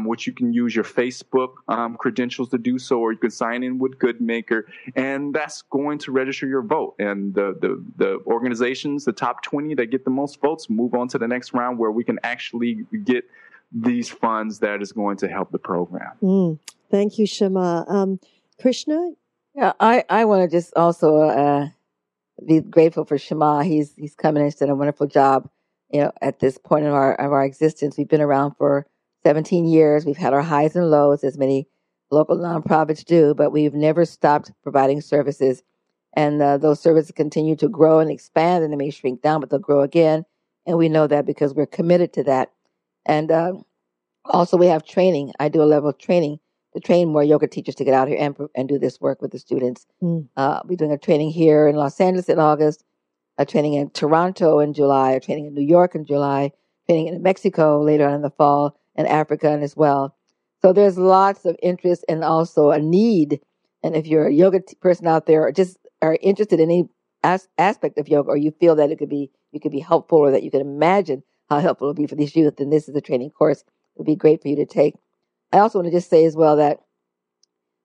which you can use your Facebook credentials to do so, or you can sign in with Goodmaker, and that's going to register your vote. And the organizations, the top 20 that get the most votes, move on to the next round where we can actually get these funds that is going to help the program. Thank you, Shama. Krishna? Yeah, I want to just also be grateful for Shama. He's come in and done a wonderful job. You know, at this point in our existence, we've been around for 17 years. We've had our highs and lows, as many local nonprofits do, but we've never stopped providing services. And those services continue to grow and expand, and they may shrink down, but they'll grow again. And we know that because we're committed to that. And also we have training. I do a level of training to train more yoga teachers to get out here and do this work with the students. We're doing a training here in Los Angeles in August, a training in Toronto in July, a training in New York in July, training in Mexico later on in the fall, and Africa as well. So there's lots of interest and also a need. And if you're a yoga person out there or just are interested in any aspect of yoga, or you feel that you could be helpful, or that you can imagine how helpful it will be for these youth, and this is a training course. It would be great for you to take. I also want to just say as well that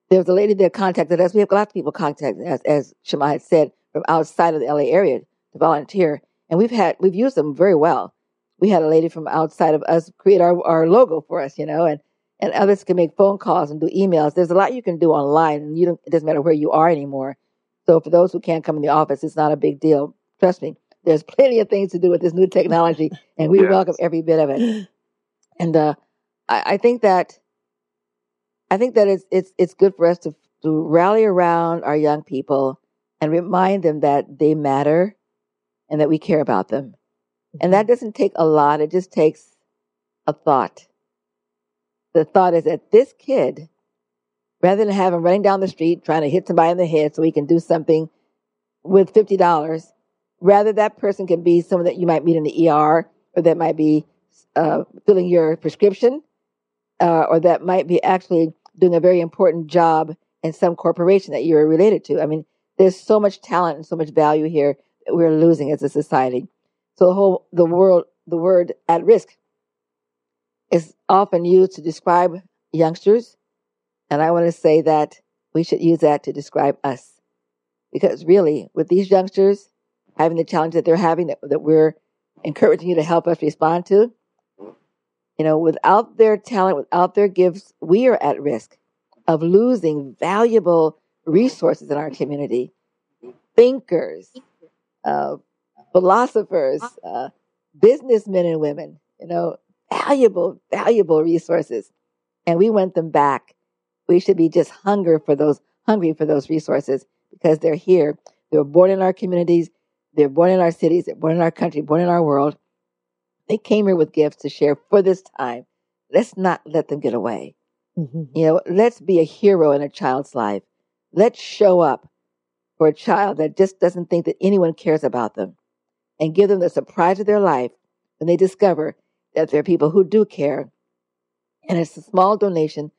there was a lady that contacted us. We have lots of people contacting us, as Shama had said, from outside of the LA area to volunteer, and we've used them very well. We had a lady from outside of us create our logo for us, you know, and others can make phone calls and do emails. There's a lot you can do online, and it doesn't matter where you are anymore. So for those who can't come in the office, it's not a big deal. Trust me. There's plenty of things to do with this new technology, and we welcome every bit of it. And I think that it's good for us to rally around our young people and remind them that they matter and that we care about them. And that doesn't take a lot. It just takes a thought. the thought is that this kid, rather than have him running down the street trying to hit somebody in the head so he can do something with $50, rather that person can be someone that you might meet in the ER, or that might be filling your prescription, or that might be actually doing a very important job in some corporation that you're related to. I mean, there's so much talent and so much value here that we're losing as a society. So the word at risk is often used to describe youngsters. And I want to say that we should use that to describe us. Because really, with these youngsters having the challenge that they're having, that we're encouraging you to help us respond to, you know, without their talent, without their gifts, we are at risk of losing valuable resources in our community. Thinkers, philosophers, businessmen and women, you know, valuable resources. And we want them back. We should be just hungry for those resources, because they're here. They were born in our communities. They're born in our cities. They're born in our country, born in our world. They came here with gifts to share for this time. Let's not let them get away. Mm-hmm. You know, let's be a hero in a child's life. Let's show up for a child that just doesn't think that anyone cares about them, and give them the surprise of their life when they discover that there are people who do care. And it's a small donation,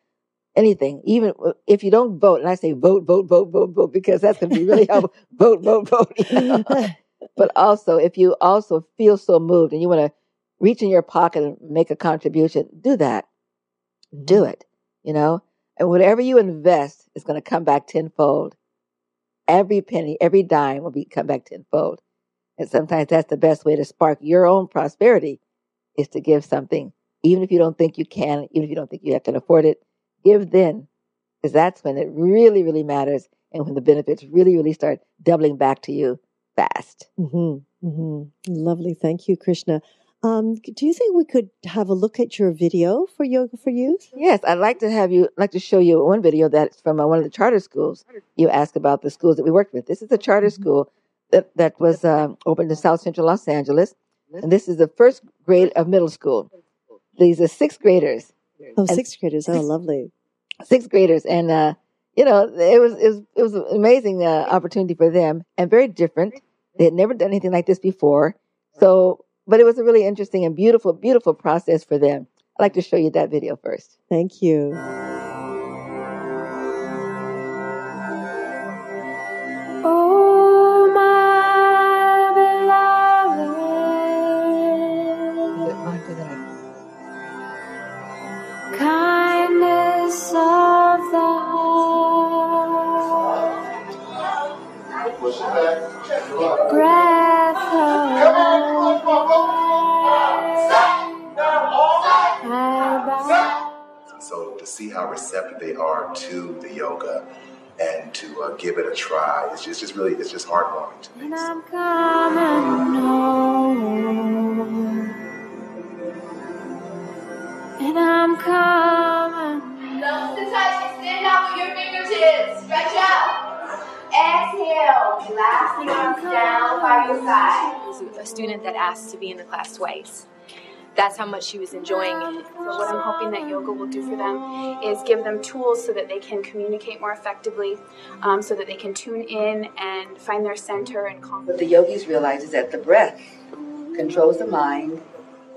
anything, even if you don't vote. And I say vote, because that's going to be really helpful. Vote. You know? But also, if you also feel so moved and you want to reach in your pocket and make a contribution, do that. Do it, you know. And whatever you invest is going to come back tenfold. Every penny, every dime will come back tenfold. And sometimes that's the best way to spark your own prosperity, is to give something. Even if you don't think you can, even if you don't think you can afford it, give then. Because that's when it really, really matters, and when the benefits really, really start doubling back to you fast. Mm-hmm. Mm-hmm. Lovely. Thank you, Krishna. Do you think we could have a look at your video for Yoga for Youth? Yes, I'd like to show you one video that's from one of the charter schools. You asked about the schools that we worked with. This is a charter school that was opened in South Central Los Angeles, and this is the first grade of middle school. These are sixth graders. Sixth graders! Oh, lovely. Sixth graders, and you know, it was an amazing opportunity for them, and very different. They had never done anything like this before, but it was a really interesting and beautiful, beautiful process for them. I'd like to show you that video first. Thank you. Oh, my beloved, kindness of the heart, breath of so to see how receptive they are to the yoga and to give it a try, it's just heartwarming to me. And I'm coming home. And I'm coming. Notice the touch. Extend out with your fingertips. Stretch out. Exhale. Relax the arms down by your side. A student that asked to be in the class twice. That's how much she was enjoying it. So what I'm hoping that yoga will do for them is give them tools so that they can communicate more effectively, so that they can tune in and find their center and calm. What the yogis realize is that the breath controls the mind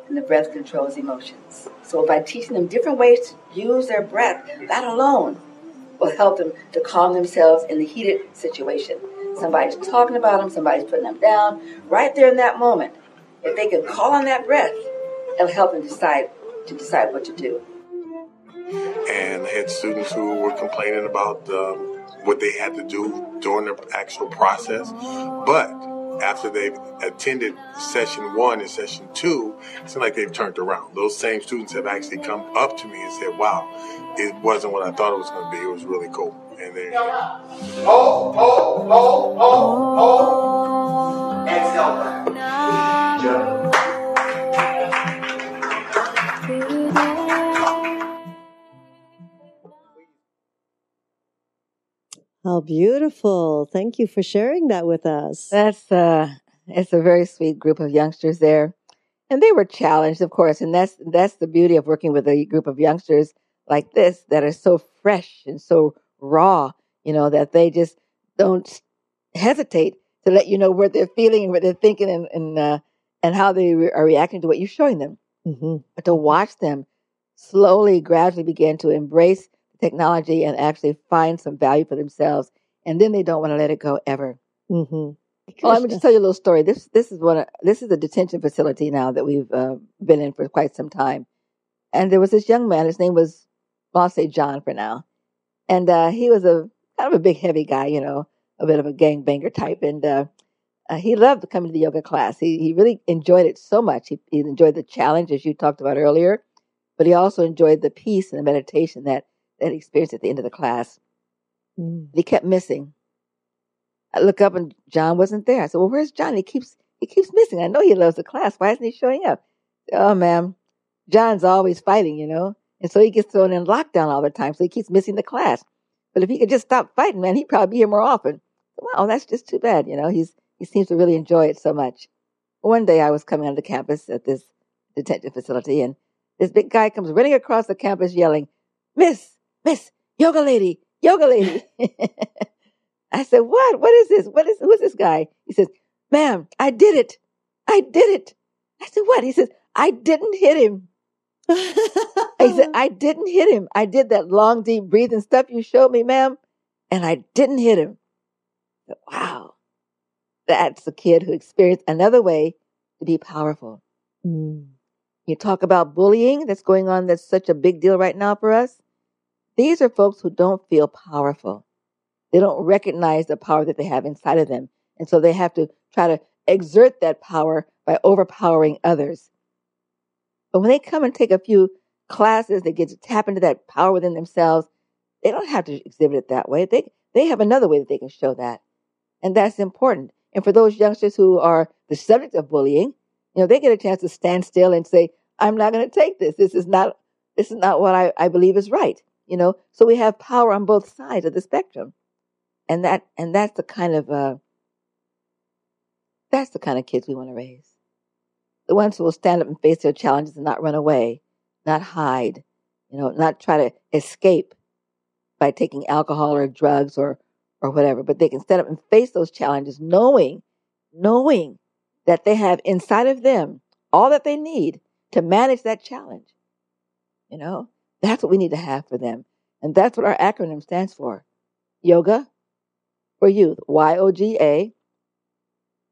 and the breath controls emotions. So by teaching them different ways to use their breath, that alone will help them to calm themselves in the heated situation. Somebody's talking about them, somebody's putting them down. Right there in that moment, if they can call on that breath, it'll help them decide what to do. And had students who were complaining about what they had to do during the actual process. But after they've attended session 1 and session 2, it's like they've turned around. Those same students have actually come up to me and said, wow, it wasn't what I thought it was going to be. It was really cool. And there you go. Oh. Exhale back. How beautiful. Thank you for sharing that with us. It's a very sweet group of youngsters there. And they were challenged, of course. And that's the beauty of working with a group of youngsters. like this that are so fresh and so raw, you know, that they just don't hesitate to let you know what they're feeling and what they're thinking and how they are reacting to what you're showing them. Mm-hmm. But to watch them slowly, gradually begin to embrace technology and actually find some value for themselves, and then they don't want to let it go ever. Mm-hmm. Oh, let me just tell you a little story. This is a detention facility now that we've been in for quite some time, and there was this young man. His name was, well, I'll say John for now, and he was a kind of a big, heavy guy, you know, a bit of a gangbanger type, and he loved coming to the yoga class. He really enjoyed it so much. He enjoyed the challenge, as you talked about earlier, but he also enjoyed the peace and the meditation that experience at the end of the class. He kept missing. I look up and John wasn't there. I said, well, where's John? He keeps missing. I know he loves the class. Why isn't he showing up? Oh, ma'am, John's always fighting, you know. And so he gets thrown in lockdown all the time. So he keeps missing the class. But if he could just stop fighting, man, he'd probably be here more often. Wow, that's just too bad. You know, he seems to really enjoy it so much. One day I was coming onto campus at this detention facility, and this big guy comes running across the campus yelling, Miss, yoga lady. I said, what? What is this? Who's this guy? He says, ma'am, I did it. I said, what? He says, I didn't hit him. He said, I didn't hit him. I did that long, deep breathing stuff you showed me, ma'am, and I didn't hit him. I said, wow. That's a kid who experienced another way to be powerful. Mm. You talk about bullying that's going on, that's such a big deal right now for us. These are folks who don't feel powerful. They don't recognize the power that they have inside of them. And so they have to try to exert that power by overpowering others. But when they come and take a few classes, they get to tap into that power within themselves. They don't have to exhibit it that way. They have another way that they can show that. And that's important. And for those youngsters who are the subject of bullying, you know, they get a chance to stand still and say, I'm not going to take this. This is not what I believe is right. You know, so we have power on both sides of the spectrum. And that's the kind of kids we want to raise. The ones who will stand up and face their challenges and not run away, not hide, you know, not try to escape by taking alcohol or drugs or whatever. But they can stand up and face those challenges knowing that they have inside of them all that they need to manage that challenge. You know, that's what we need to have for them. And that's what our acronym stands for. Yoga for Youth, YOGA,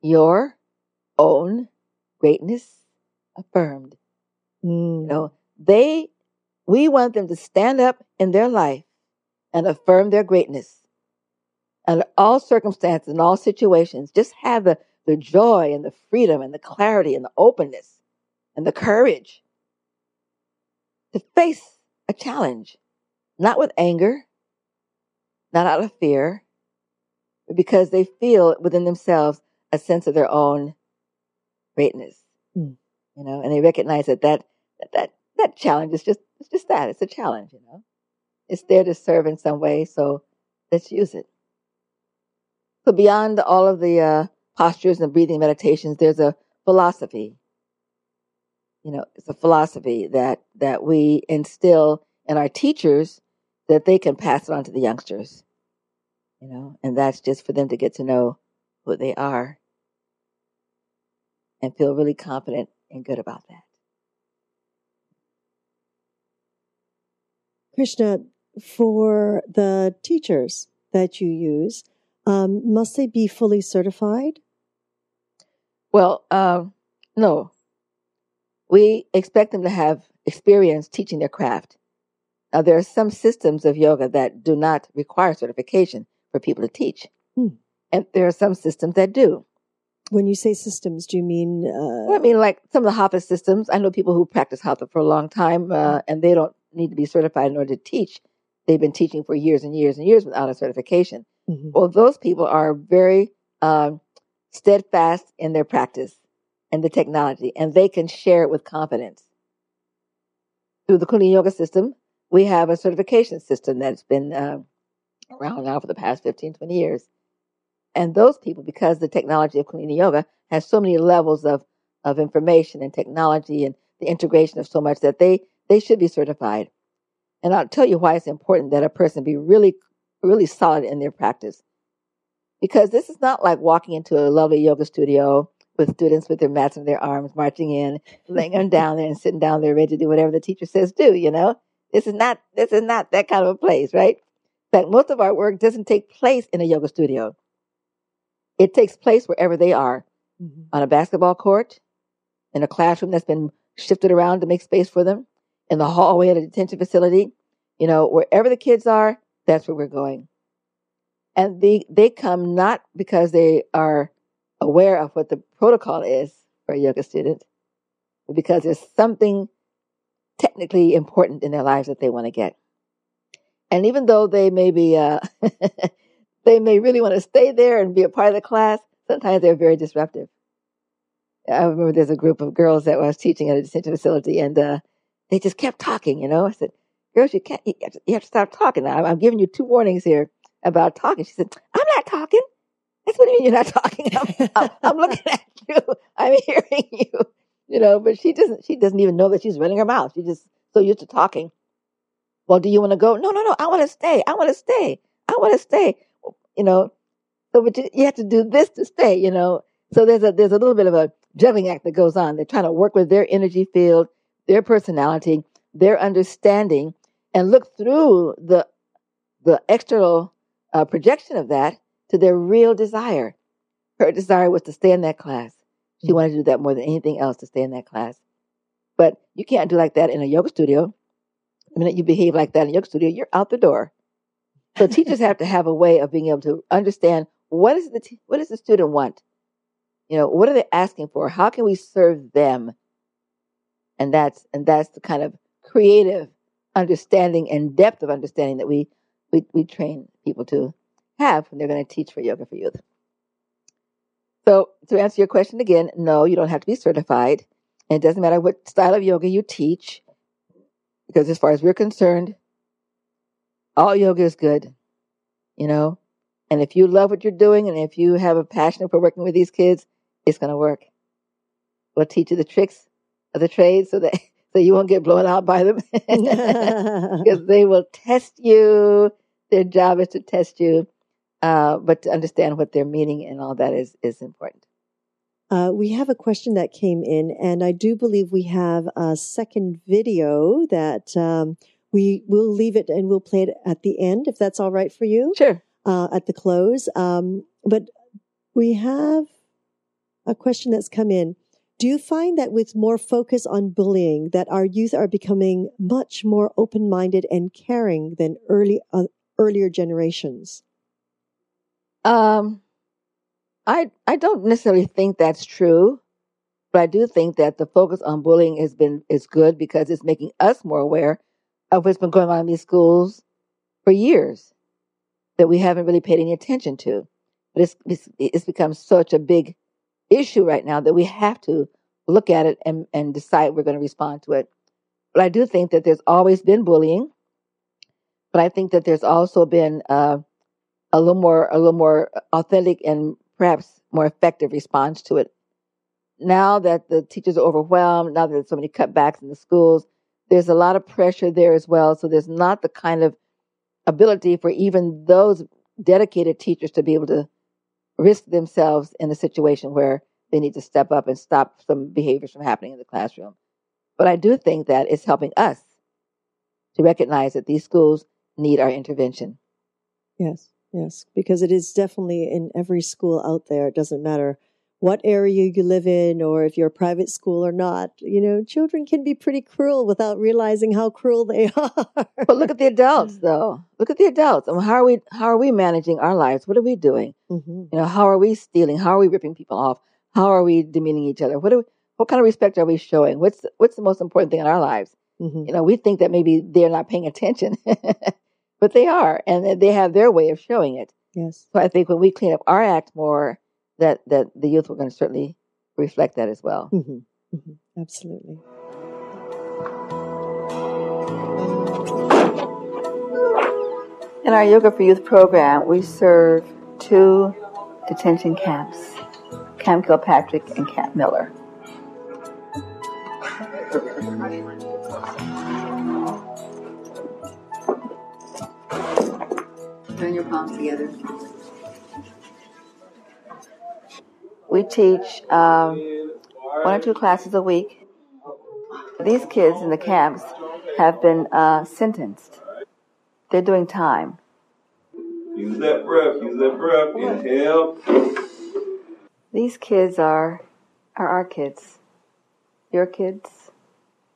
Your Own Greatness Affirmed. Mm. You know, we want them to stand up in their life and affirm their greatness. Under all circumstances, in all situations, just have the joy and the freedom and the clarity and the openness and the courage to face a challenge, not with anger, not out of fear, because they feel within themselves a sense of their own greatness, you know, and they recognize that challenge is just that. It's a challenge, you know. It's there to serve in some way, so let's use it. So beyond all of the postures and breathing meditations, there's a philosophy. You know, it's a philosophy that we instill in our teachers that they can pass it on to the youngsters. You know, and that's just for them to get to know who they are and feel really confident and good about that. Krishna, for the teachers that you use, must they be fully certified? Well, no. We expect them to have experience teaching their craft. Now, there are some systems of yoga that do not require certification for people to teach. Hmm. And there are some systems that do. When you say systems, do you mean... Well, I mean, like some of the Hatha systems. I know people who practice Hatha for a long time, and they don't need to be certified in order to teach. They've been teaching for years and years and years without a certification. Mm-hmm. Well, those people are very steadfast in their practice and the technology, and they can share it with confidence. Through the Kundalini Yoga system, we have a certification system that's been... around now for the past 15, 20 years. And those people, because the technology of Kundalini Yoga has so many levels of information and technology and the integration of so much, that they should be certified. And I'll tell you why it's important that a person be really, really solid in their practice. Because this is not like walking into a lovely yoga studio with students with their mats and their arms, marching in, laying them down there and sitting down there ready to do whatever the teacher says do, you know? This is not that kind of a place, right? In fact, most of our work doesn't take place in a yoga studio. It takes place wherever they are, mm-hmm. on a basketball court, in a classroom that's been shifted around to make space for them, in the hallway at a detention facility, you know, wherever the kids are, that's where we're going. And they come not because they are aware of what the protocol is for a yoga student, but because there's something technically important in their lives that they want to get. And even though they may be, they may really want to stay there and be a part of the class, sometimes they're very disruptive. I remember there's a group of girls that I was teaching at a detention facility, and they just kept talking, you know. I said, girls, you have to stop talking now. I'm giving you 2 warnings here about talking. She said, I'm not talking. That's what I mean, you're not talking. I'm looking at you. I'm hearing you, you know, but she doesn't even know that she's running her mouth. She's just so used to talking. Well, do you want to go? No. I want to stay. You know, so but you have to do this to stay, you know. So there's a little bit of a juggling act that goes on. They're trying to work with their energy field, their personality, their understanding, and look through the external projection of that to their real desire. Her desire was to stay in that class. She wanted to do that more than anything else, to stay in that class. But you can't do like that in a yoga studio. The minute you behave like that in a yoga studio, you're out the door. So teachers have to have a way of being able to understand what does the student want? You know, what are they asking for? How can we serve them? And that's the kind of creative understanding and depth of understanding that we train people to have when they're going to teach for Yoga for Youth. So to answer your question again, no, you don't have to be certified. And it doesn't matter what style of yoga you teach, because as far as we're concerned, all yoga is good, you know. And if you love what you're doing and if you have a passion for working with these kids, it's going to work. We'll teach you the tricks of the trade so you won't get blown out by them. Because they will test you. Their job is to test you. But to understand what they're meaning and all that is important. We have a question that came in, and I do believe we have a second video that we will leave it and we'll play it at the end, if that's all right for you. Sure. At the close. But we have a question that's come in. Do you find that with more focus on bullying that our youth are becoming much more open-minded and caring than earlier generations? I don't necessarily think that's true, but I do think that the focus on bullying is good because it's making us more aware of what's been going on in these schools for years that we haven't really paid any attention to. But it's become such a big issue right now that we have to look at it and decide we're going to respond to it. But I do think that there's always been bullying, but I think that there's also been a little more authentic and perhaps more effective response to it. Now that the teachers are overwhelmed, now that there's so many cutbacks in the schools, there's a lot of pressure there as well. So there's not the kind of ability for even those dedicated teachers to be able to risk themselves in a situation where they need to step up and stop some behaviors from happening in the classroom. But I do think that it's helping us to recognize that these schools need our intervention. Yes. Yes, because it is definitely in every school out there. It doesn't matter what area you live in or if you're a private school or not. You know, children can be pretty cruel without realizing how cruel they are. But look at the adults, though. Look at the adults. I mean, how are we managing our lives? What are we doing? Mm-hmm. You know, how are we stealing? How are we ripping people off? How are we demeaning each other? What kind of respect are we showing? What's the most important thing in our lives? Mm-hmm. You know, we think that maybe they're not paying attention. But they are, and they have their way of showing it. Yes. So I think when we clean up our act more, that the youth are going to certainly reflect that as well. Mm-hmm. Mm-hmm. Absolutely. In our Yoga for Youth program, we serve 2 detention camps, Camp Kilpatrick and Camp Miller. Turn your palms together. We teach 1 or 2 classes a week. These kids in the camps have been sentenced. They're doing time. Use that breath. Use that breath. Inhale. These kids are our kids, your kids,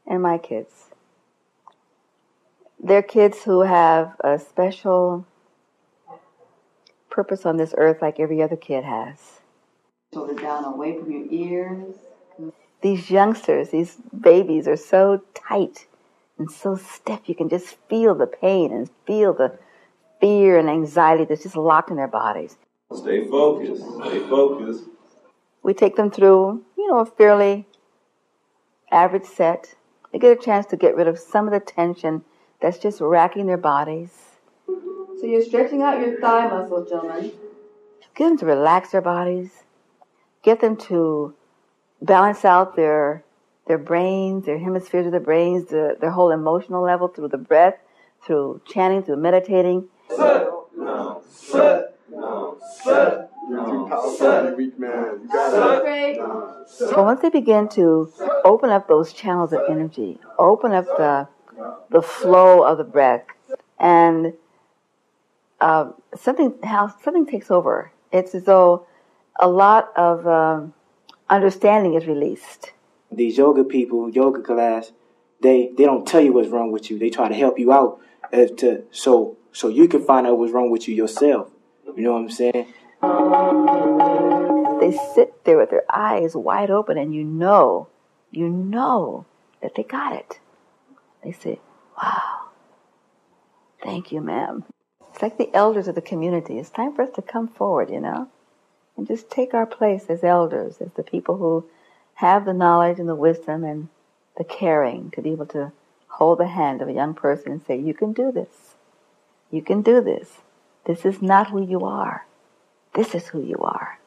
and my kids. They're kids who have a special purpose on this earth like every other kid has. Shoulders down away from your ears. These youngsters, these babies are so tight and so stiff. You can just feel the pain and feel the fear and anxiety that's just locked in their bodies. Stay focused. Stay focused. We take them through, a fairly average set. They get a chance to get rid of some of the tension that's just racking their bodies. So you're stretching out your thigh muscle, gentlemen. Get them to relax their bodies. Get them to balance out their brains, their hemispheres of the brains, their whole emotional level through the breath, through chanting, through meditating. Sit. No. Sit. No. Sit. No. Sit. You gotta sit. So once they begin to open up those channels of energy, open up the flow of the breath, and something takes over. It's as though a lot of understanding is released. These yoga people, yoga class, they don't tell you what's wrong with you. They try to help you out so you can find out what's wrong with you yourself. You know what I'm saying? They sit there with their eyes wide open, and you know that they got it. They say, wow, thank you, ma'am. It's like the elders of the community. It's time for us to come forward, and just take our place as elders, as the people who have the knowledge and the wisdom and the caring to be able to hold the hand of a young person and say, you can do this. You can do this. This is not who you are. This is who you are.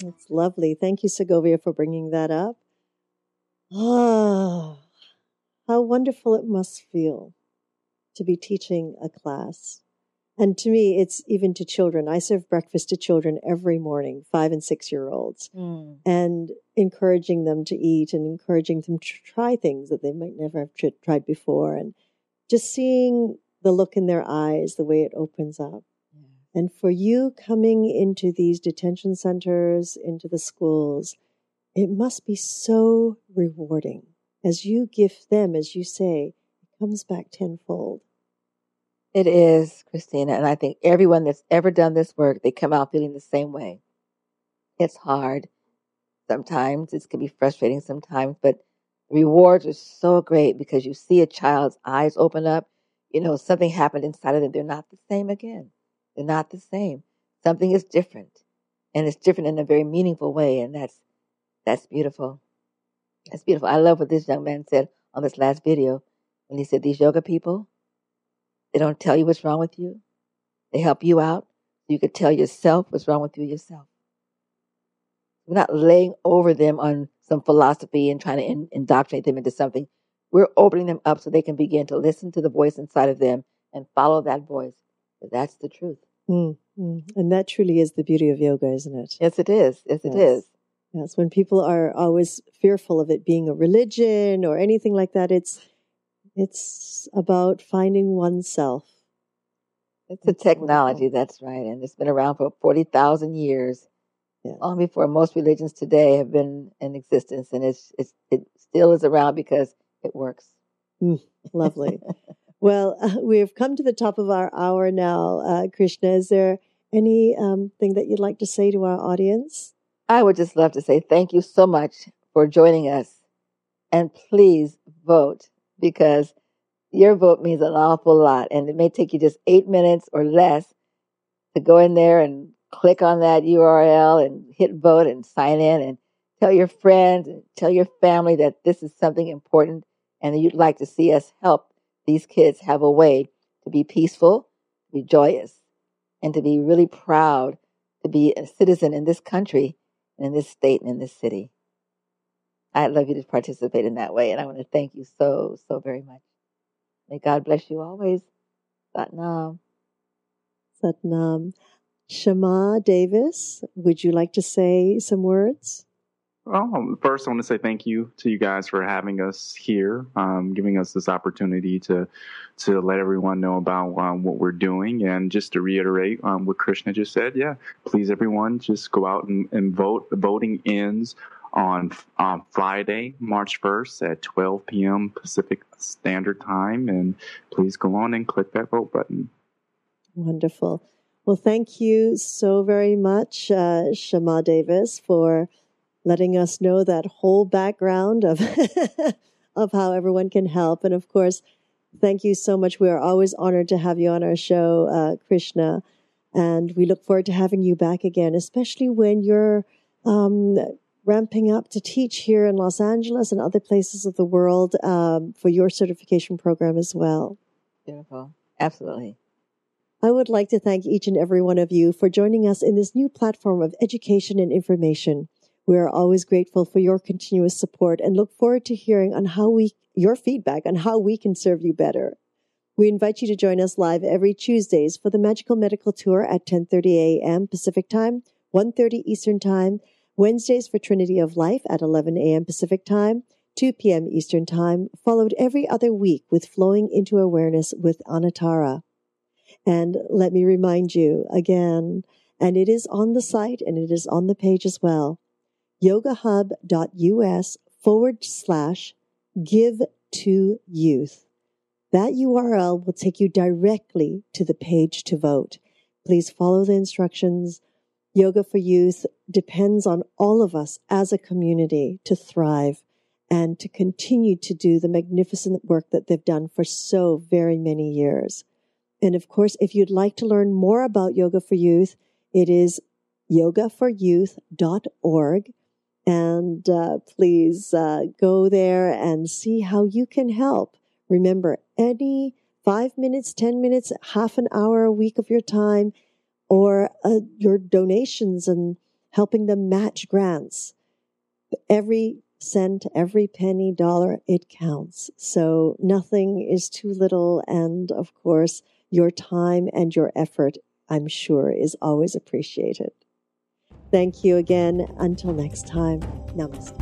That's lovely. Thank you, Segovia, for bringing that up. Oh, how wonderful it must feel to be teaching a class. And to me, it's even to children. I serve breakfast to children every morning, 5- and 6-year-olds, and encouraging them to eat and encouraging them to try things that they might never have tried before. And just seeing the look in their eyes, the way it opens up. And for you coming into these detention centers, into the schools, it must be so rewarding. As you give them, as you say, it comes back tenfold. It is, Christina, and I think everyone that's ever done this work, they come out feeling the same way. It's hard. Sometimes it can be frustrating sometimes, but rewards are so great because you see a child's eyes open up. Something happened inside of them. They're not the same again. They're not the same. Something is different, and it's different in a very meaningful way, and that's beautiful. That's beautiful. I love what this young man said on this last video when he said, these yoga people, they don't tell you what's wrong with you. They help you out. You could tell yourself what's wrong with you yourself. We're not laying over them on some philosophy and trying to indoctrinate them into something. We're opening them up so they can begin to listen to the voice inside of them and follow that voice. That's the truth. Mm-hmm. And that truly is the beauty of yoga, isn't it? Yes, it is. Yes, it is. Yes, when people are always fearful of it being a religion or anything like that, it's about finding oneself. It's a technology, that's right, and it's been around for 40,000 years, long before most religions today have been in existence, and it still is around because it works. Lovely. Well, we have come to the top of our hour now. Krishna, is there any thing that you'd like to say to our audience? I would just love to say thank you so much for joining us, and please vote, because your vote means an awful lot, and it may take you just 8 minutes or less to go in there and click on that URL and hit vote and sign in and tell your friends and tell your family that this is something important and that you'd like to see us help these kids have a way to be peaceful, to be joyous, and to be really proud to be a citizen in this country and in this state and in this city. I'd love you to participate in that way. And I want to thank you so, so very much. May God bless you always. Satnam. Satnam. Shama Davis, would you like to say some words? Well, first, I want to say thank you to you guys for having us here, giving us this opportunity to let everyone know about what we're doing. And just to reiterate what Krishna just said, yeah, please, everyone, just go out and vote. The voting ends on Friday, March 1st at 12 p.m. Pacific Standard Time. And please go on and click that vote button. Wonderful. Well, thank you so very much, Shama Davis, for letting us know that whole background of of how everyone can help. And of course, thank you so much. We are always honored to have you on our show, Krishna. And we look forward to having you back again, especially when you're ramping up to teach here in Los Angeles and other places of the world for your certification program as well. Beautiful. Absolutely. I would like to thank each and every one of you for joining us in this new platform of education and information. We are always grateful for your continuous support and look forward to hearing on how your feedback on how we can serve you better. We invite you to join us live every Tuesdays for the Magical Medical Tour at 10:30 a.m. Pacific Time, 1:30 Eastern Time, Wednesdays for Trinity of Life at 11 a.m. Pacific Time, 2 p.m. Eastern Time, followed every other week with Flowing into Awareness with Anatara. And let me remind you again, and it is on the site and it is on the page as well, yogahub.us/give-to-youth. That URL will take you directly to the page to vote. Please follow the instructions. Yoga for Youth depends on all of us as a community to thrive and to continue to do the magnificent work that they've done for so very many years. And of course, if you'd like to learn more about Yoga for Youth, it is yogaforyouth.org. And please go there and see how you can help. Remember, any 5 minutes, 10 minutes, half an hour a week of your time, or your donations and helping them match grants. Every cent, every penny, dollar, it counts. So nothing is too little. And of course, your time and your effort, I'm sure, is always appreciated. Thank you again. Until next time, namaste.